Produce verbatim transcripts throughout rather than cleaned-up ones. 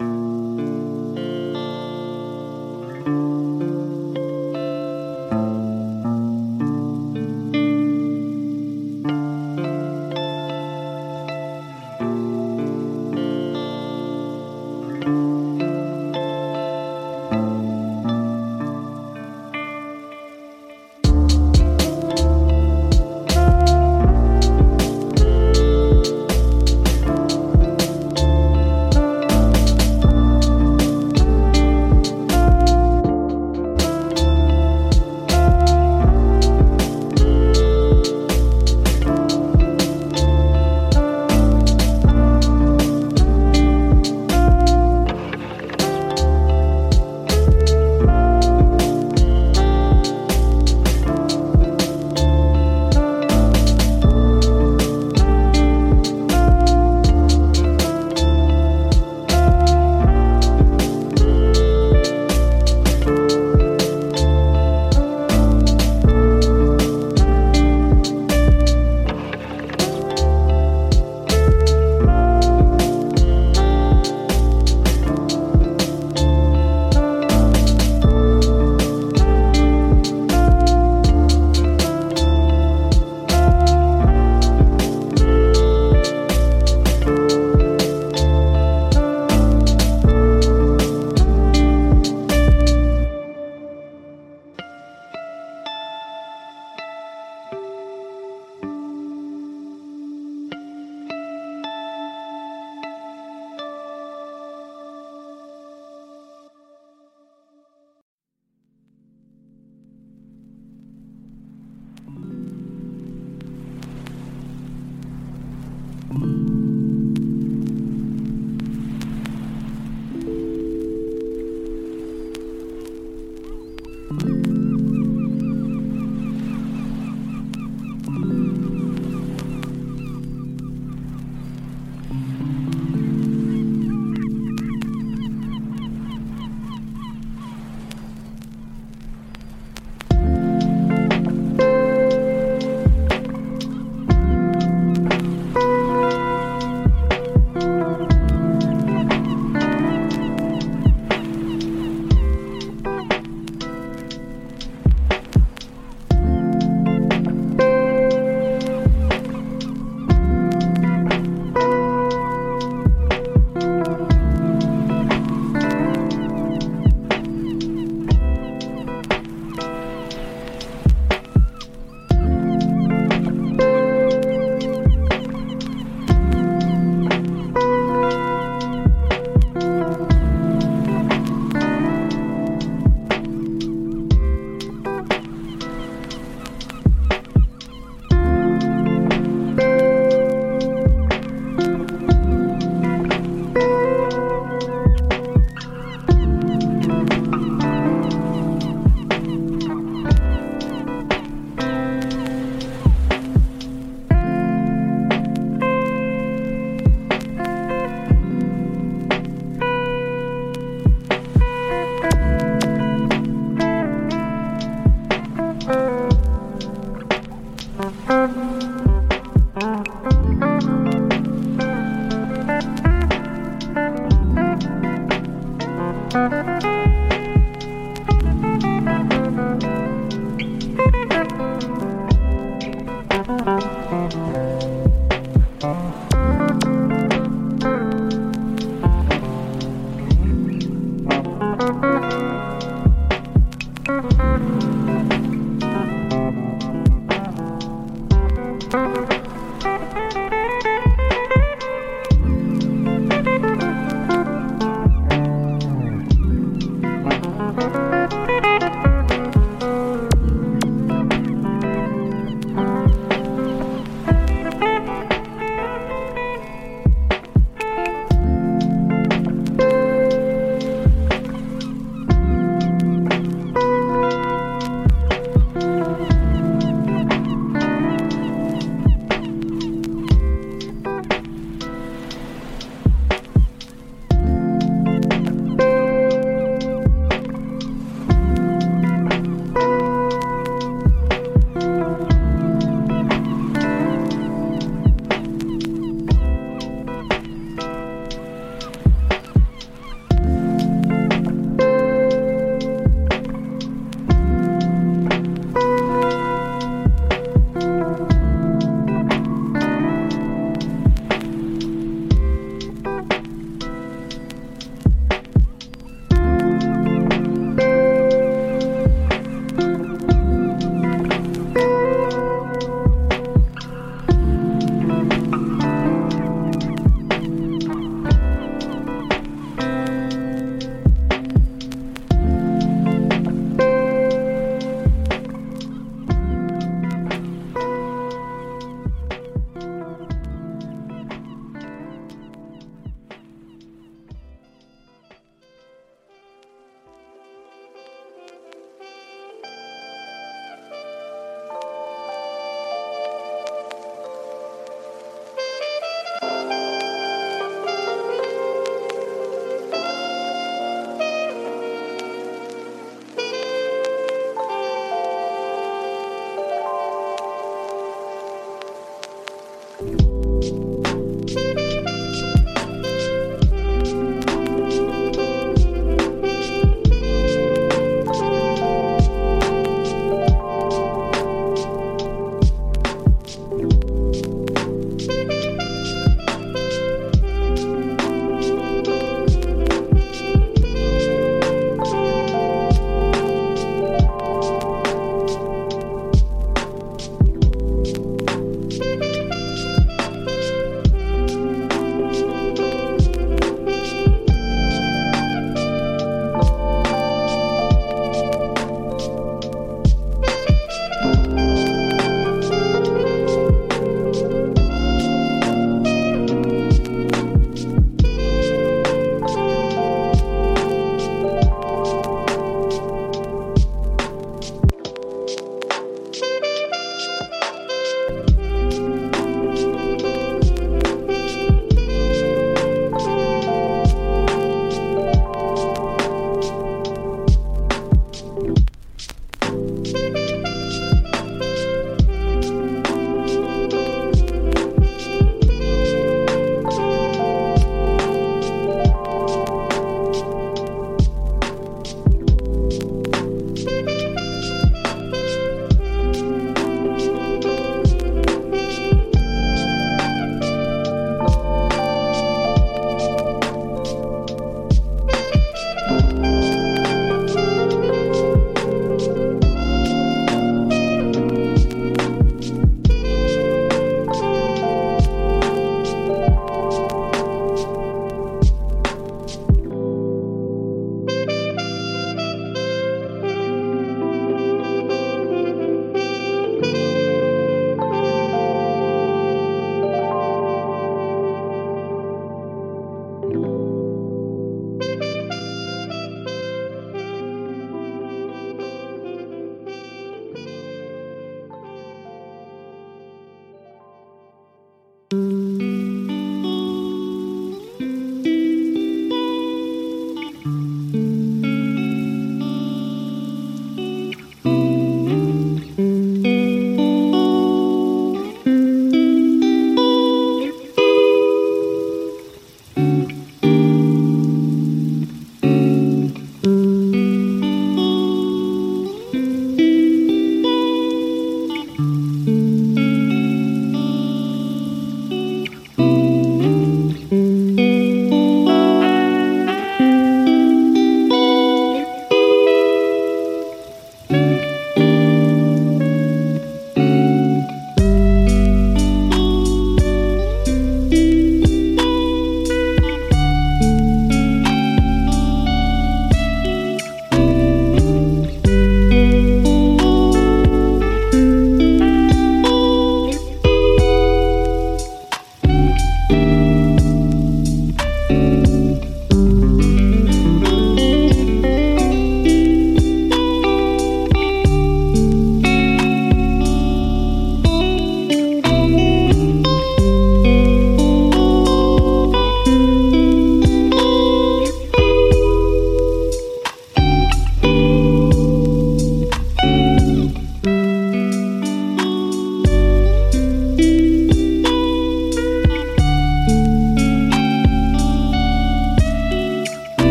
Music.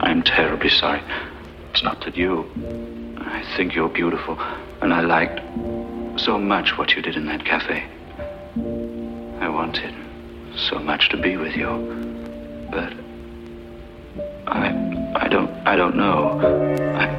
I'm terribly sorry. It's not that you. I think you're beautiful, and I liked so much what you did in that cafe. I wanted so much to be with you, but I, I don't, I don't know. I,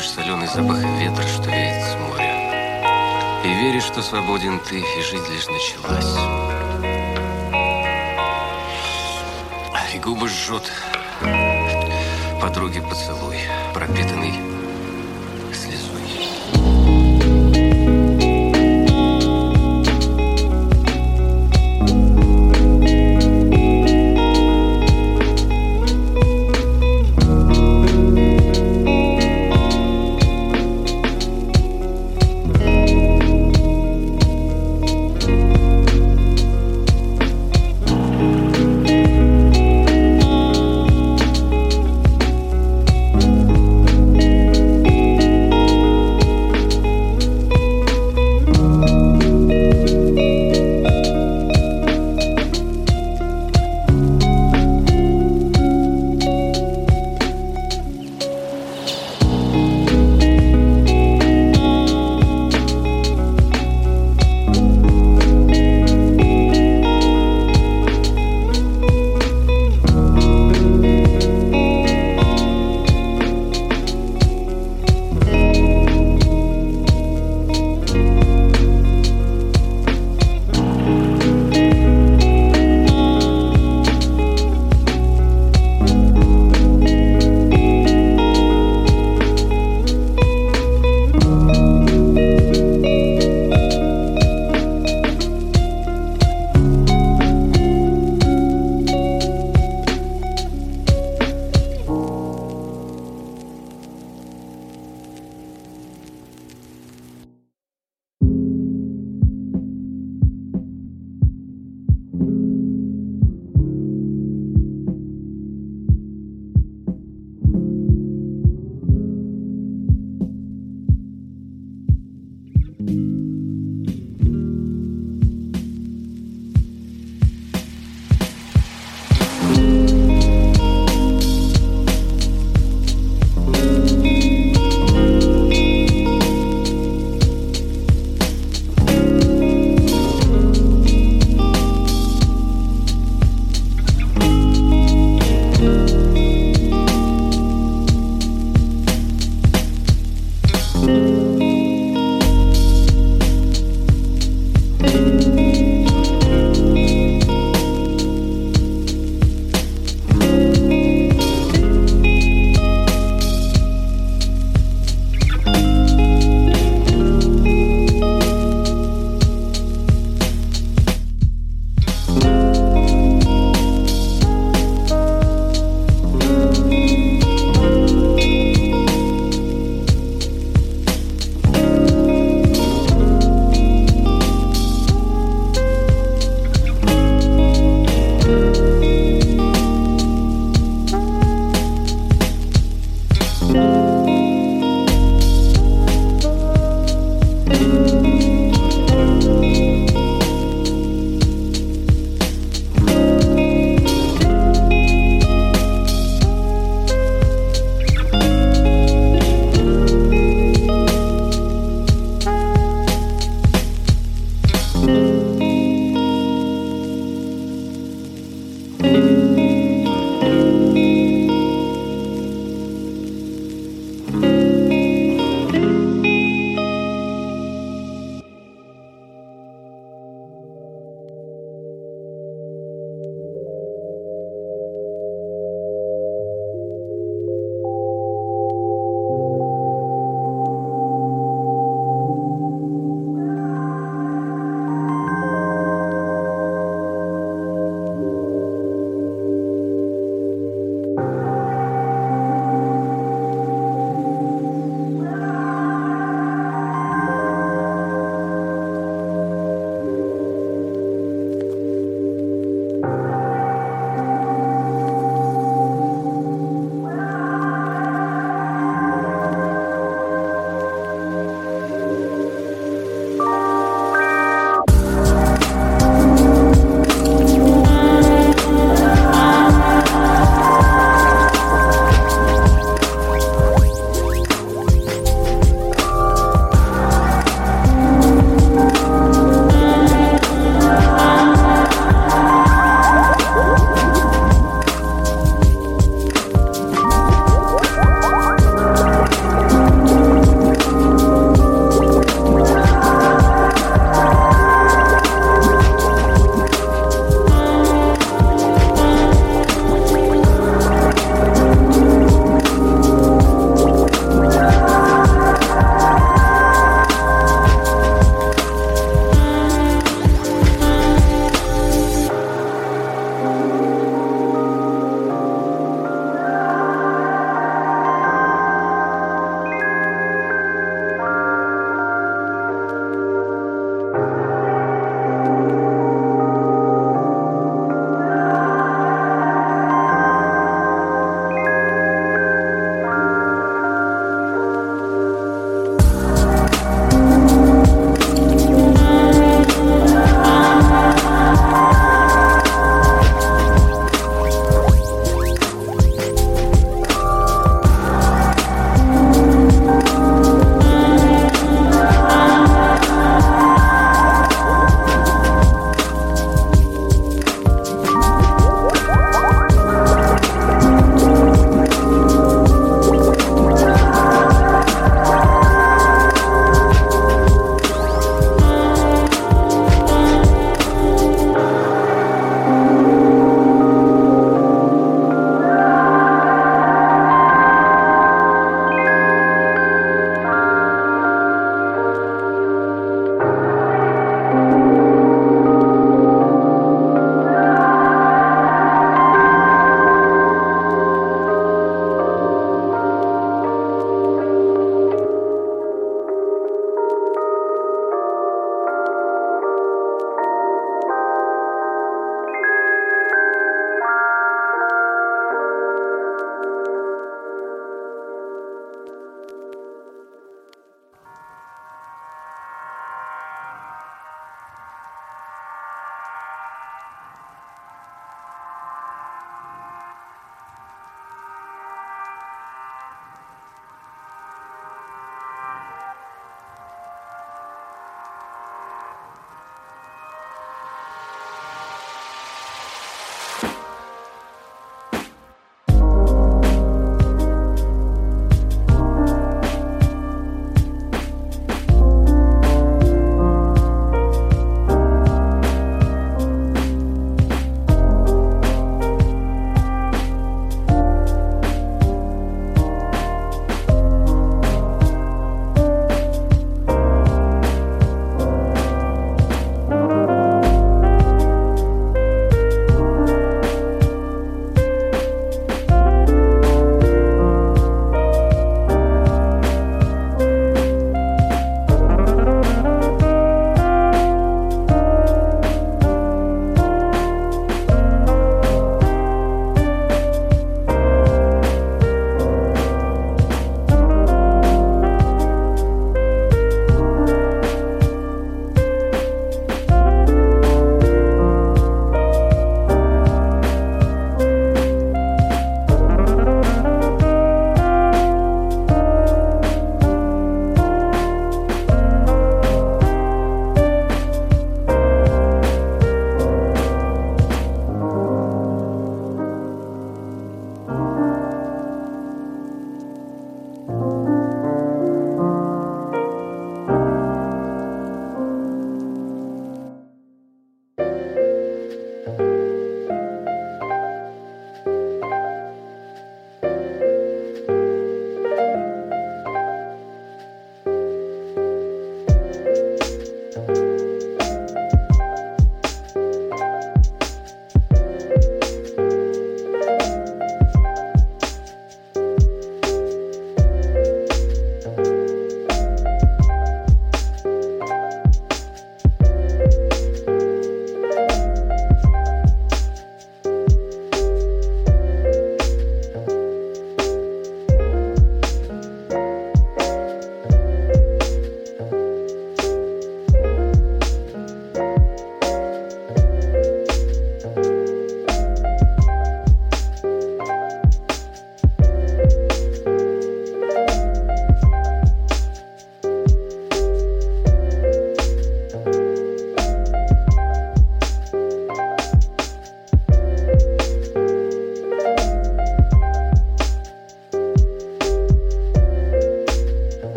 чувствуешь соленый запах и ветра, что веет с моря. И веришь, что свободен ты, и жизнь лишь началась. И губы жжет подруги поцелуй, пропитанный слезой.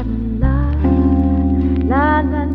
La la la la la.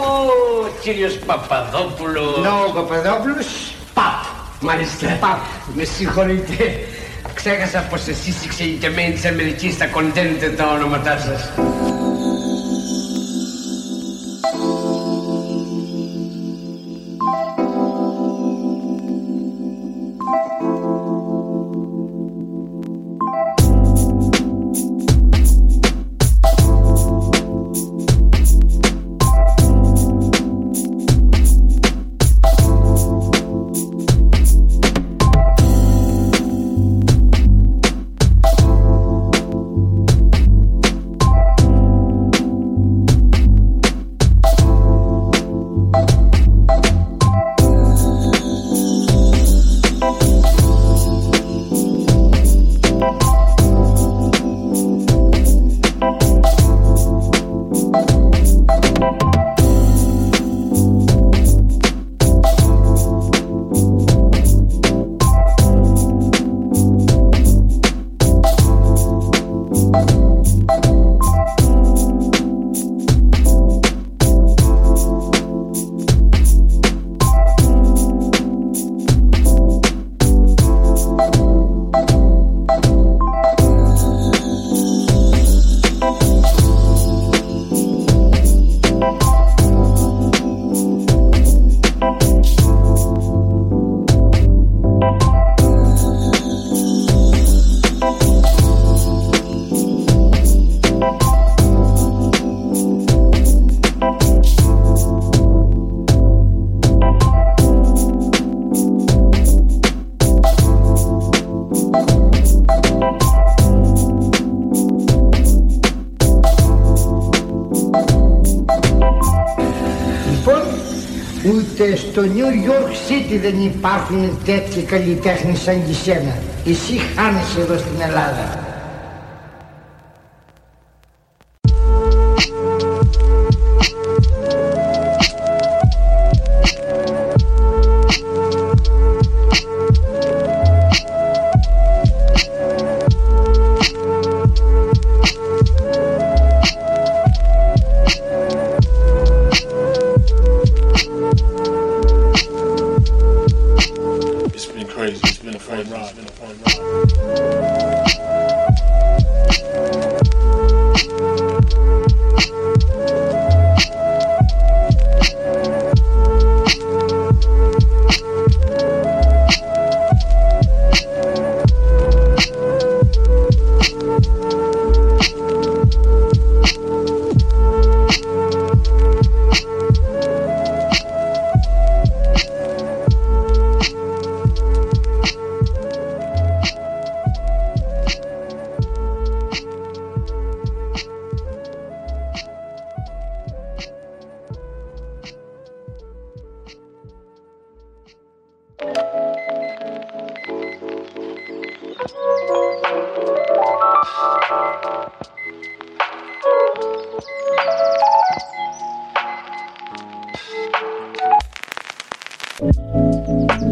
Ο κύριος Παπαδόπουλος. Ναι, ο Παπαδόπουλος. Παπ. Μάλιστα. Παπ. Με συγχωρείτε. Ξέχασα πως εσείς οι ξενιτεμένοι της Αμερικής θα κοντένετε τα όνοματά σας. Στο New York City δεν υπάρχουν τέτοιοι καλλιτέχνες σαν κι σένα. Εσύ χάνεσαι εδώ στην Ελλάδα. Thank you.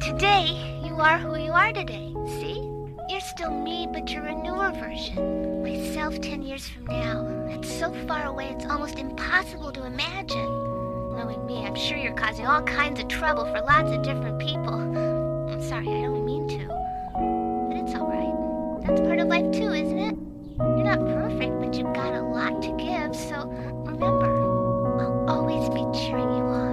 Today, you are who you are today, see? You're still me, but you're a newer version. Myself ten years from now, that's so far away it's almost impossible to imagine. Knowing me, I'm sure you're causing all kinds of trouble for lots of different people. I'm sorry, I don't mean to. But it's alright. That's part of life too, isn't it? You're not perfect, but you've got a lot to give, so remember, I'll always be cheering you on.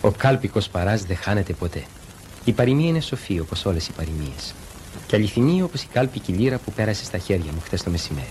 Ο κάλπικος παράς δεν χάνεται ποτέ. Η παροιμία είναι σοφή όπως όλες οι παροιμίες. Και αληθινή όπως η κάλπικη λύρα που πέρασε στα χέρια μου χτες το μεσημέρι.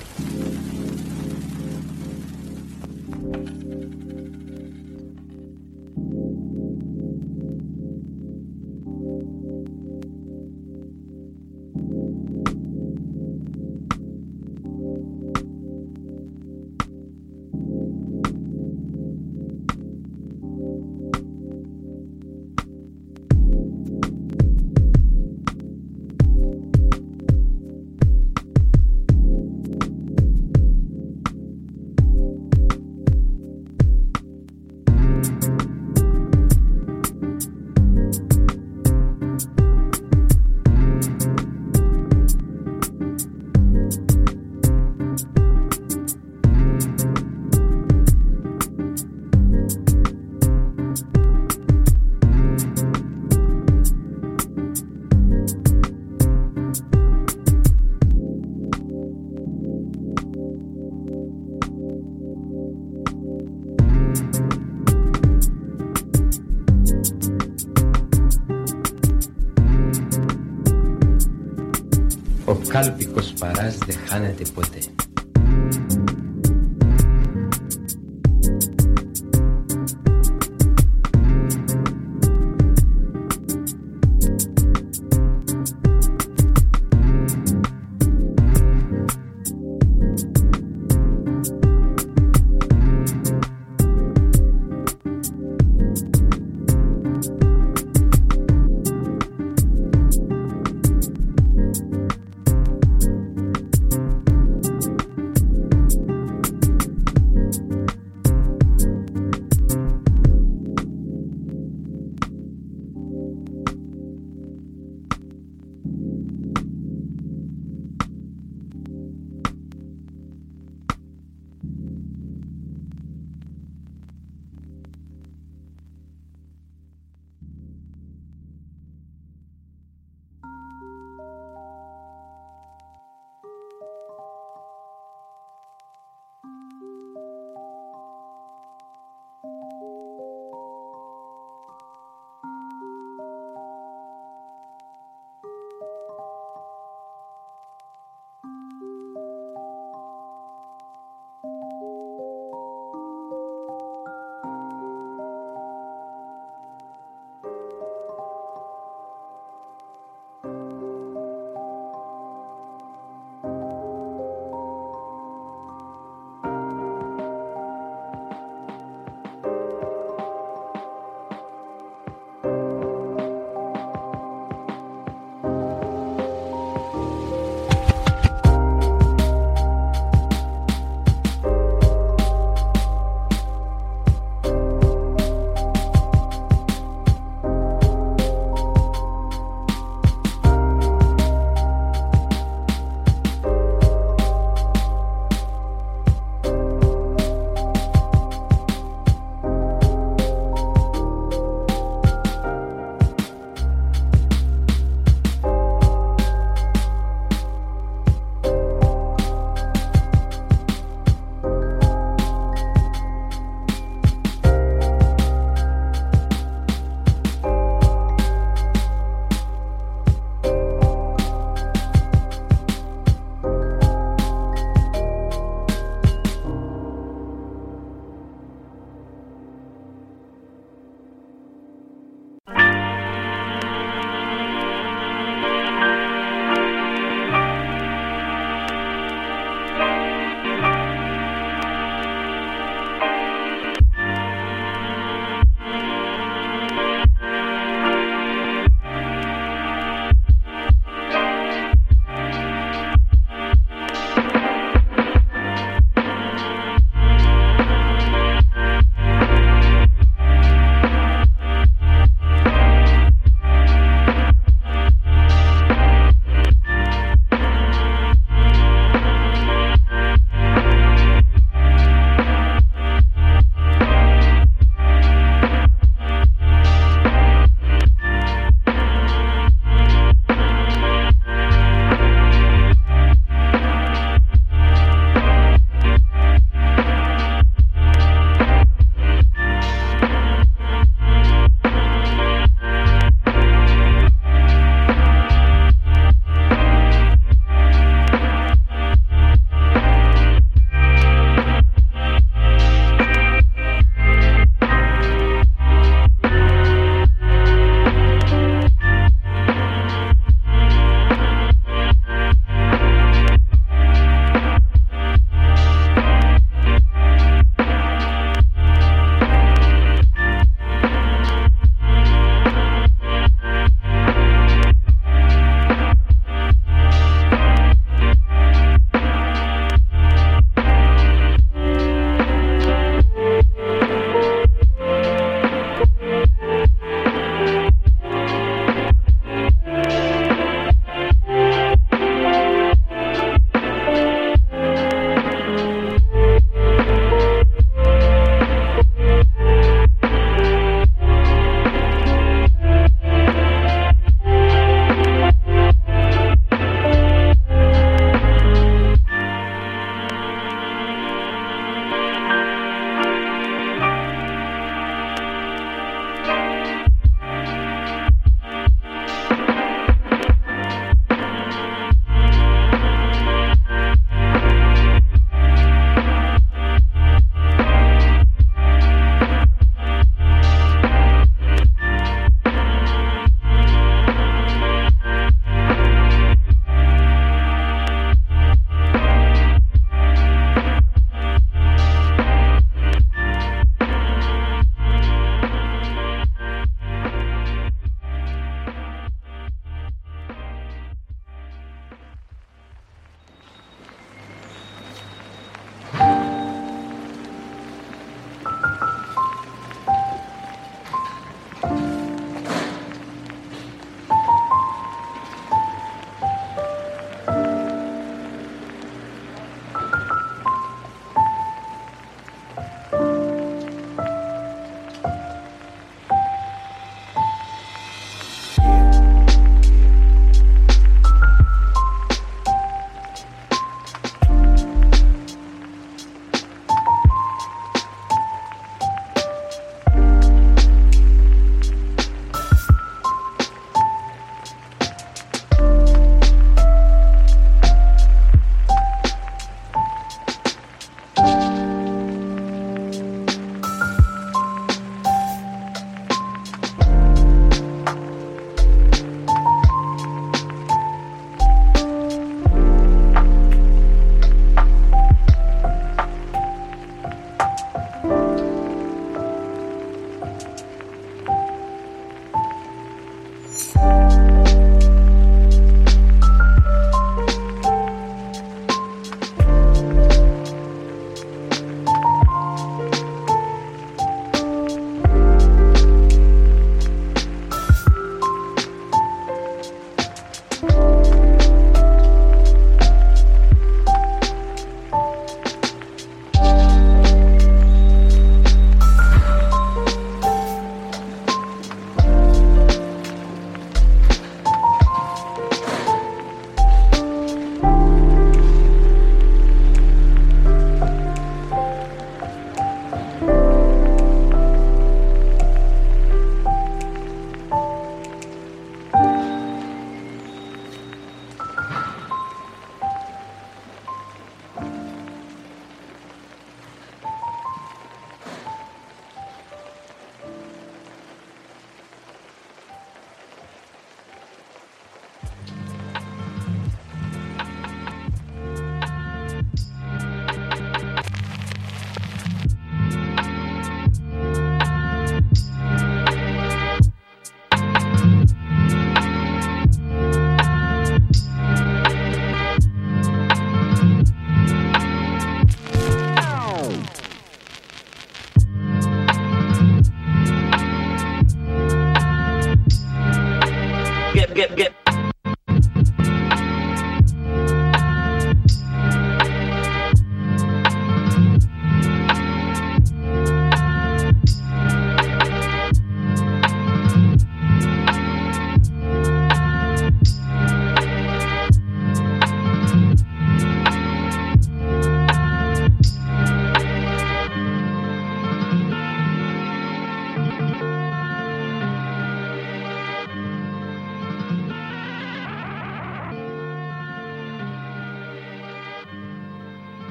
Ο κάλπικος παράς δεν χάνεται ποτέ.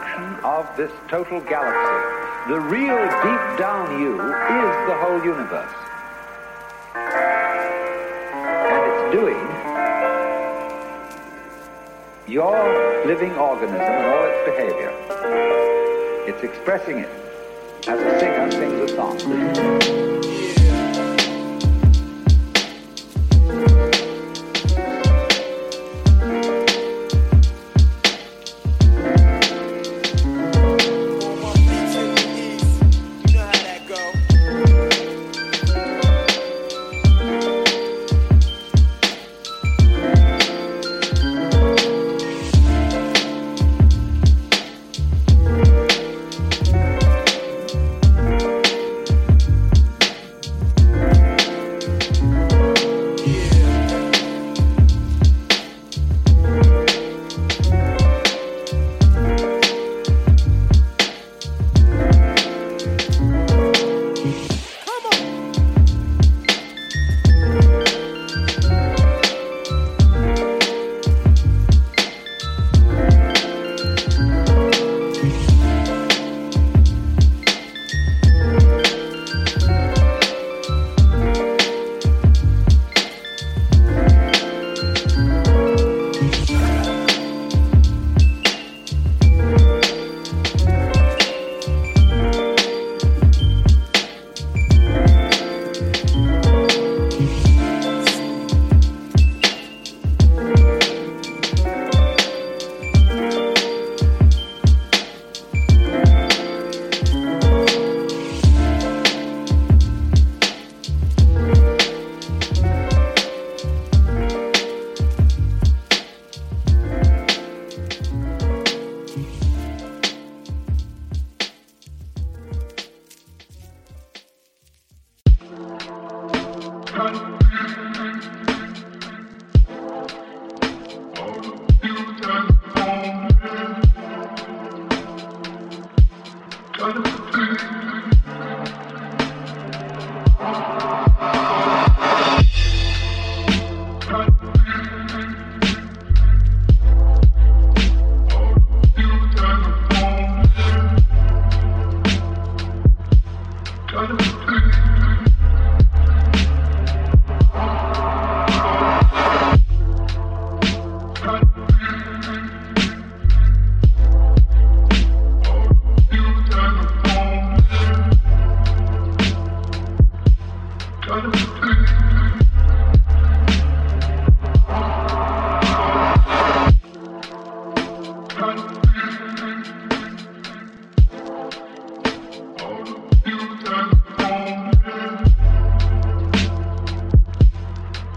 function of this total galaxy. The real deep down you is the whole universe. And it's doing your living organism and all its behavior. It's expressing it as a singer sings a song.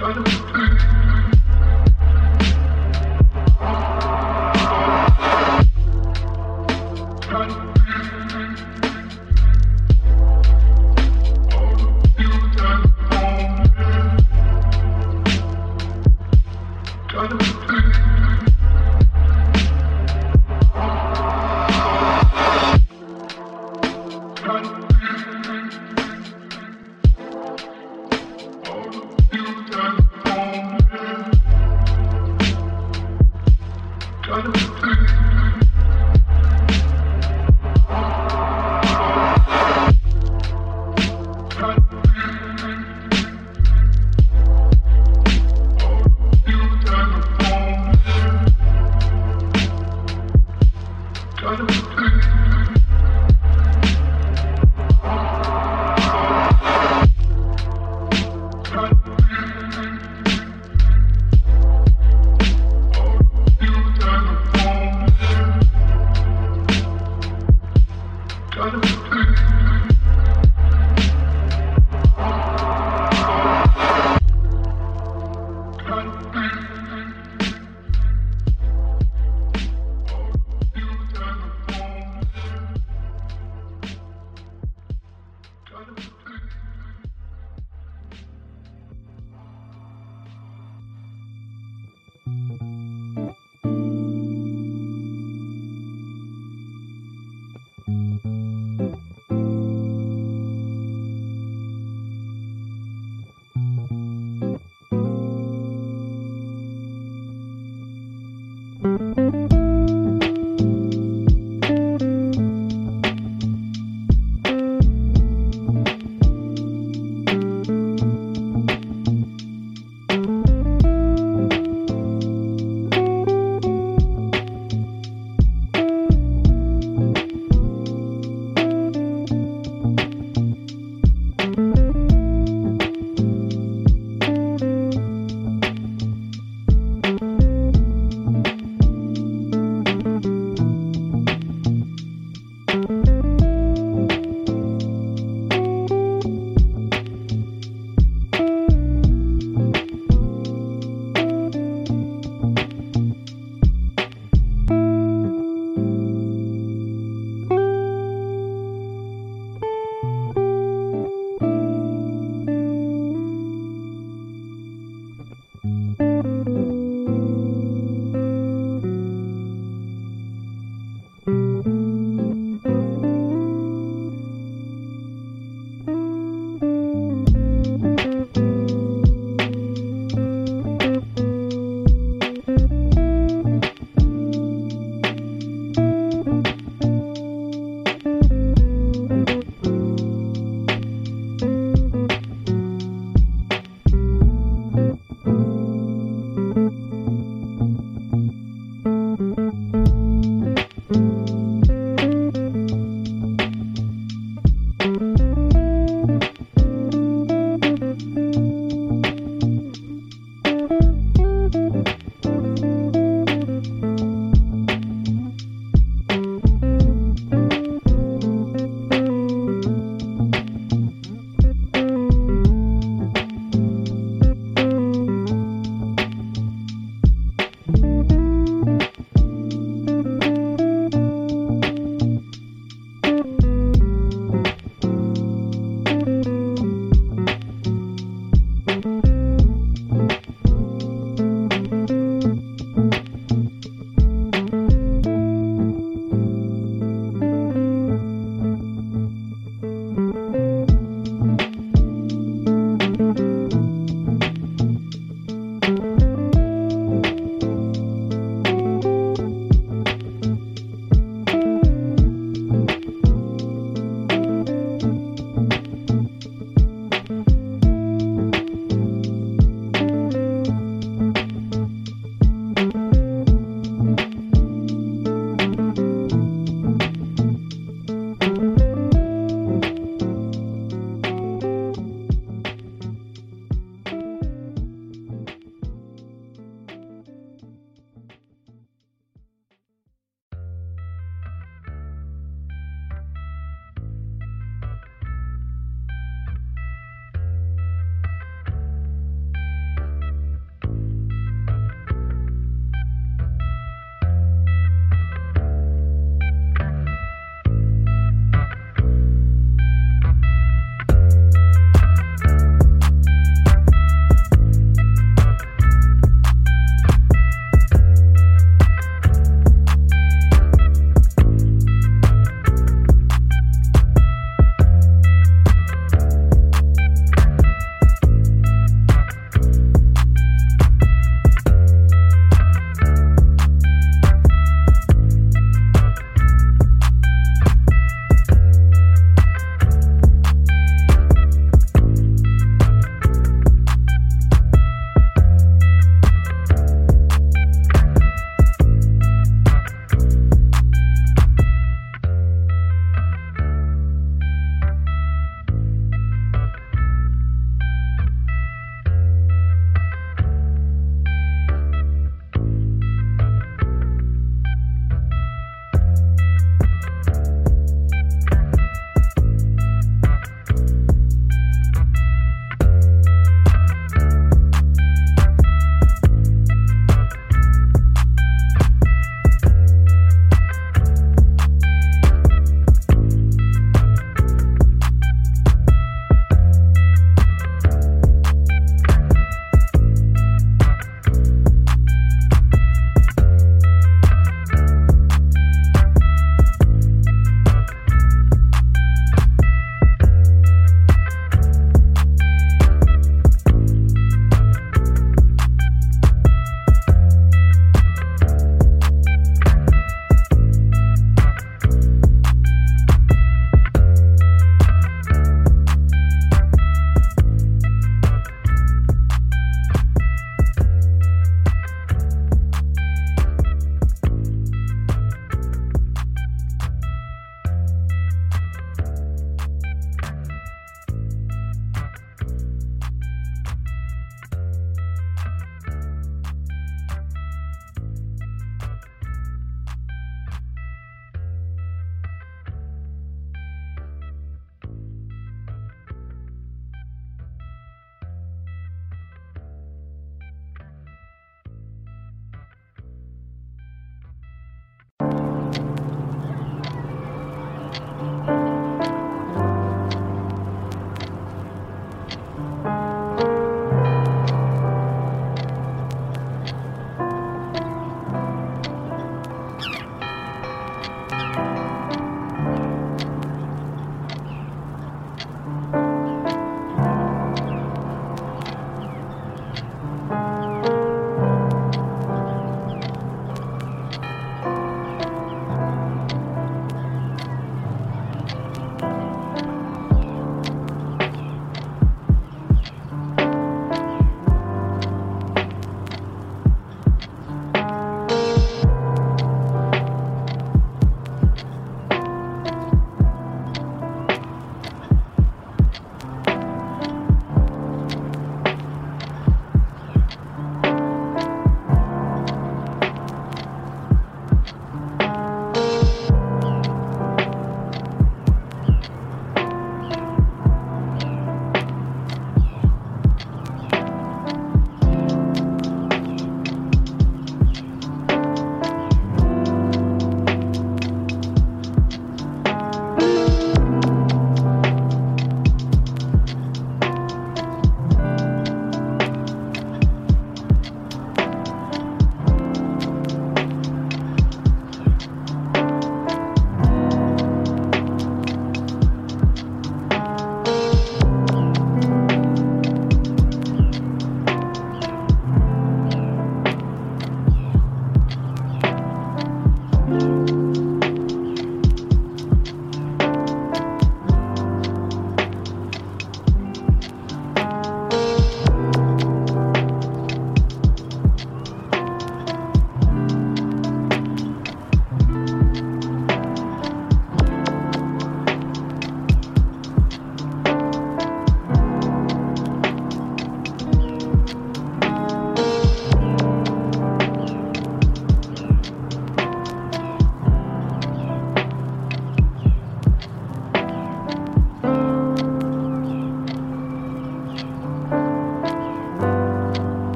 All the beauty and the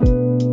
Music.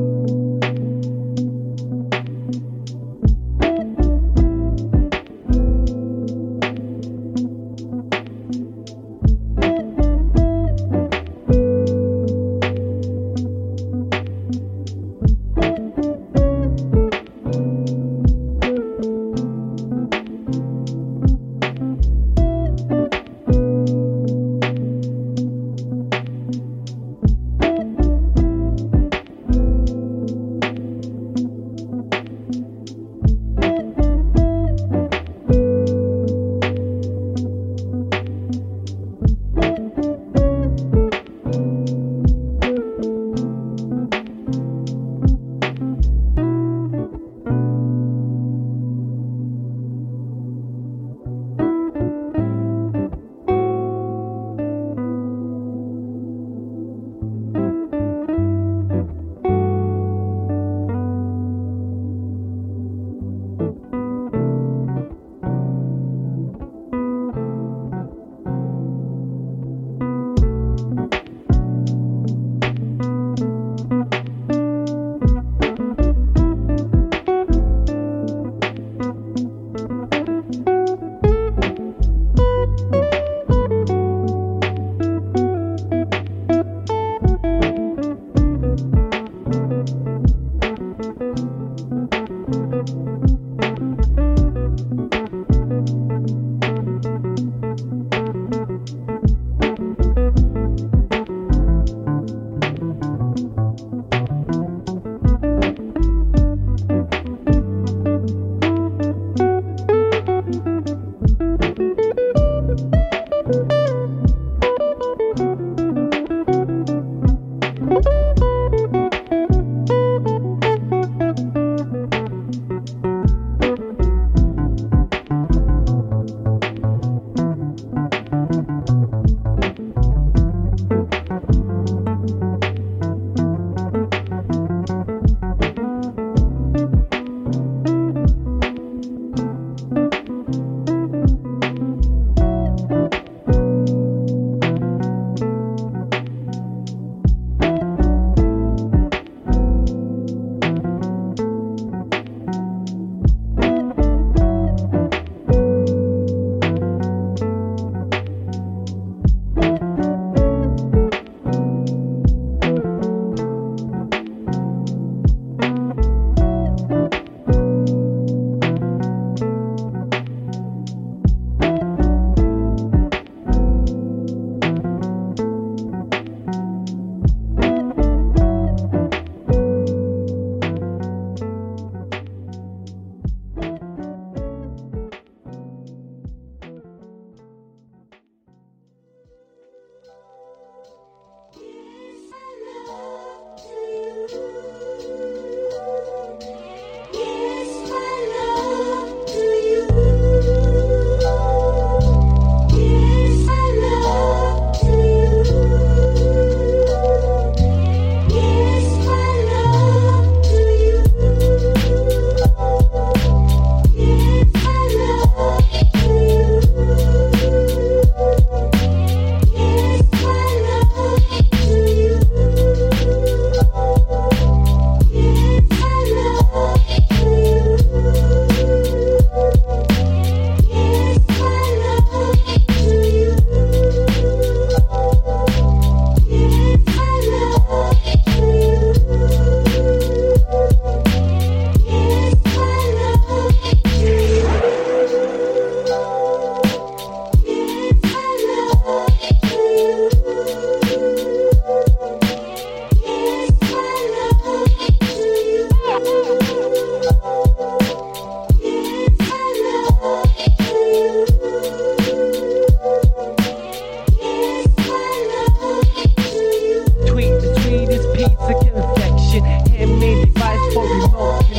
before we know.